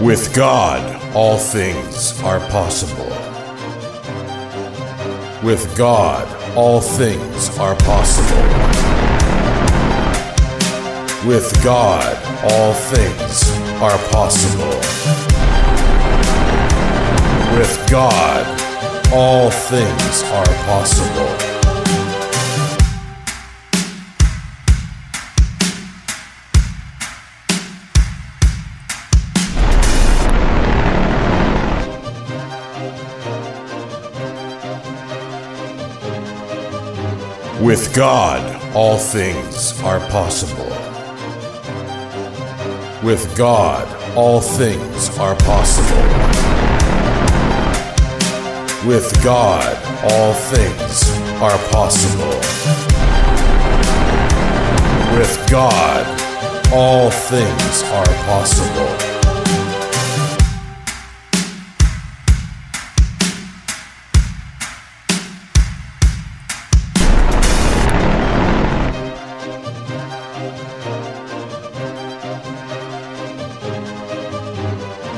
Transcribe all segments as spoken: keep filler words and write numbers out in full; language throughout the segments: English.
With God, all things are possible. With God, all things are possible. With God, all things are possible. With God, all things are possible. With God, all things are possible. With God, all things are possible. With God, all things are possible. With God, all things are possible.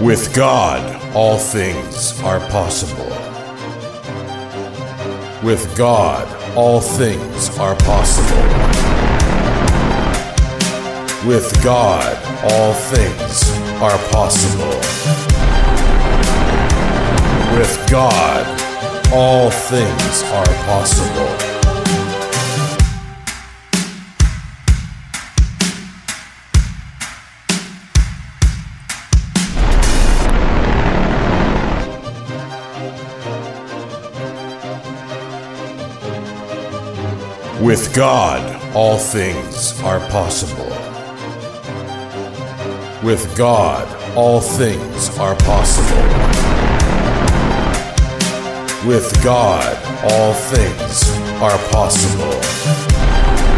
With God, all things are possible. With God, all things are possible. With God, all things are possible. With God, all things are possible. With God, all things are possible. With God, all things are possible. With God, all things are possible. With God, all things are possible. With God, all things are possible. With God,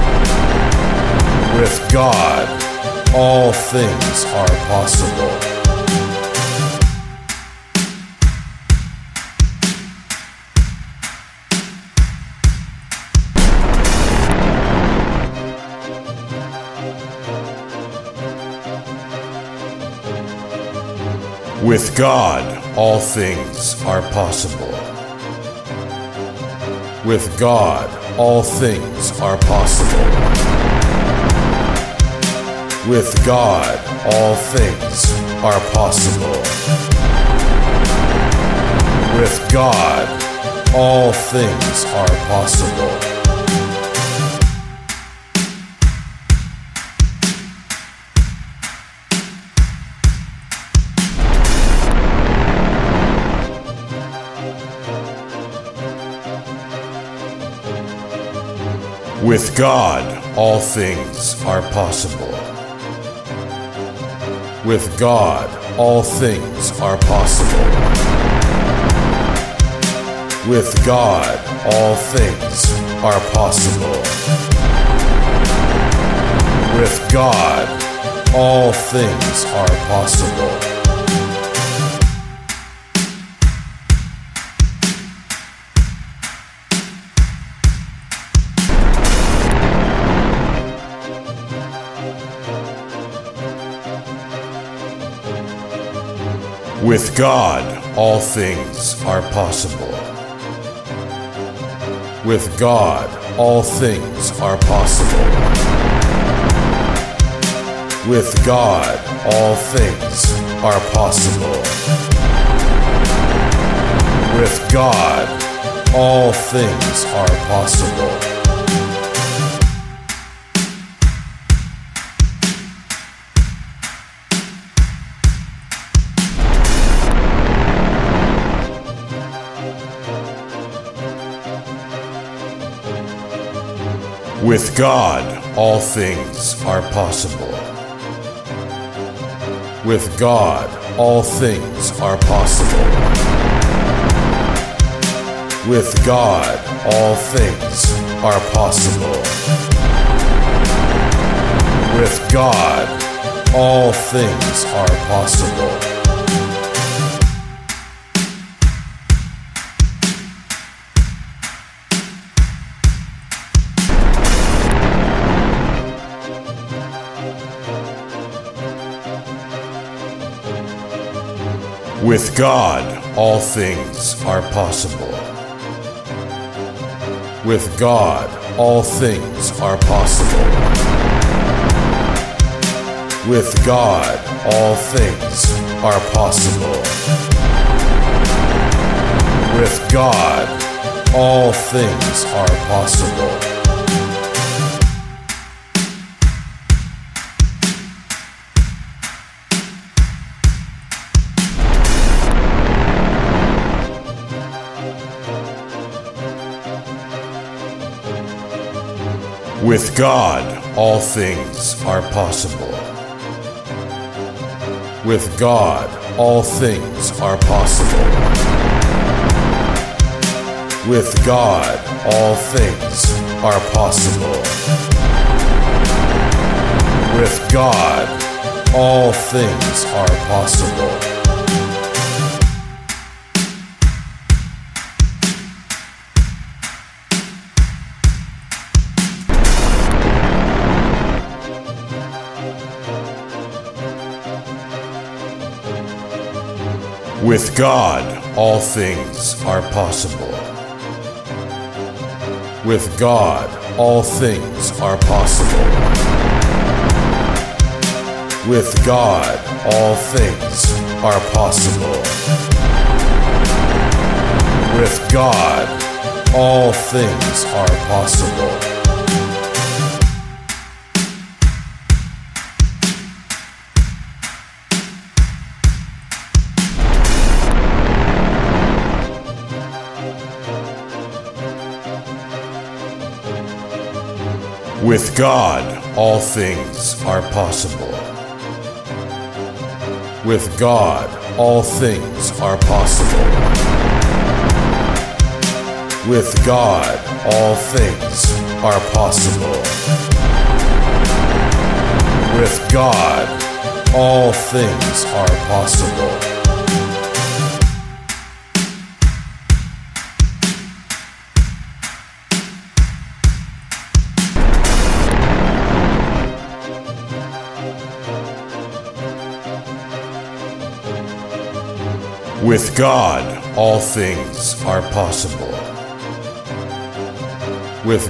all things are possible. With God, all things are possible. With God, all things are possible. With God, all things are possible. With God, all things are possible. With God, all things are possible. With God, all things are possible. With God, all things are possible. With God, all things are possible. With God, all things are possible. With God, all things are possible. With God, all things are possible. With God, all things are possible. With God, all things are possible. With God, all things are possible. With God, all things are possible. With God, all things are possible. With God, all things are possible. With God, all things are possible. With God, all things are possible. With God, all things are possible. With God, all things are possible. With God, all things are possible. With God, all things are possible. With God, all things are possible. With God, all things are possible. With God, all things are possible. With God, all things are possible. With God, all things are possible. With God, all things are possible. With God, all things are possible. With God, all things are possible. With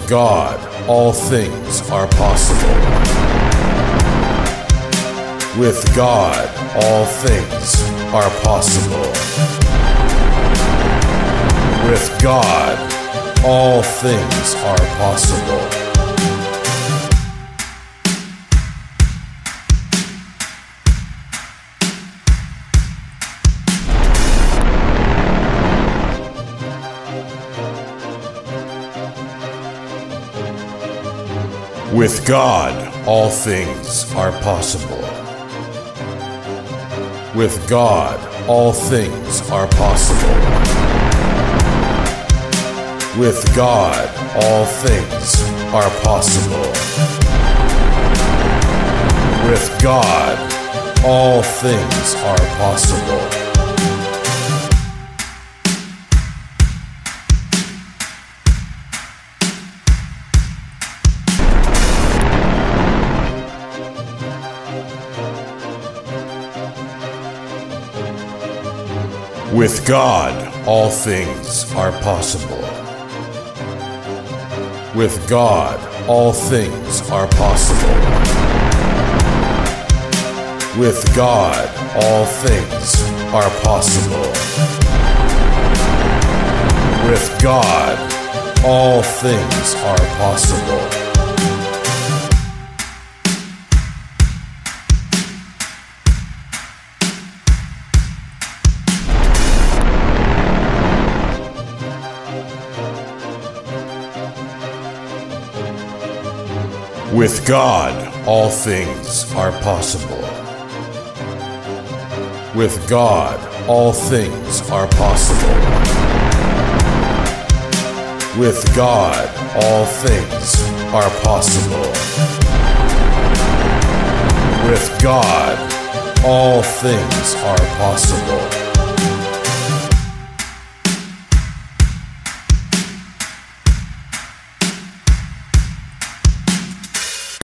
God, all things are possible. With God, all things are possible. With God, all things are possible. With God, all things are possible. With God, all things are possible. With God, all things are possible. With God, all things are possible. With God, all things are possible. With God, all things are possible. With God, all things are possible. With God, all things are possible. With God, all things are possible. With God, all things are possible. With God, all things are possible. With God, all things are possible.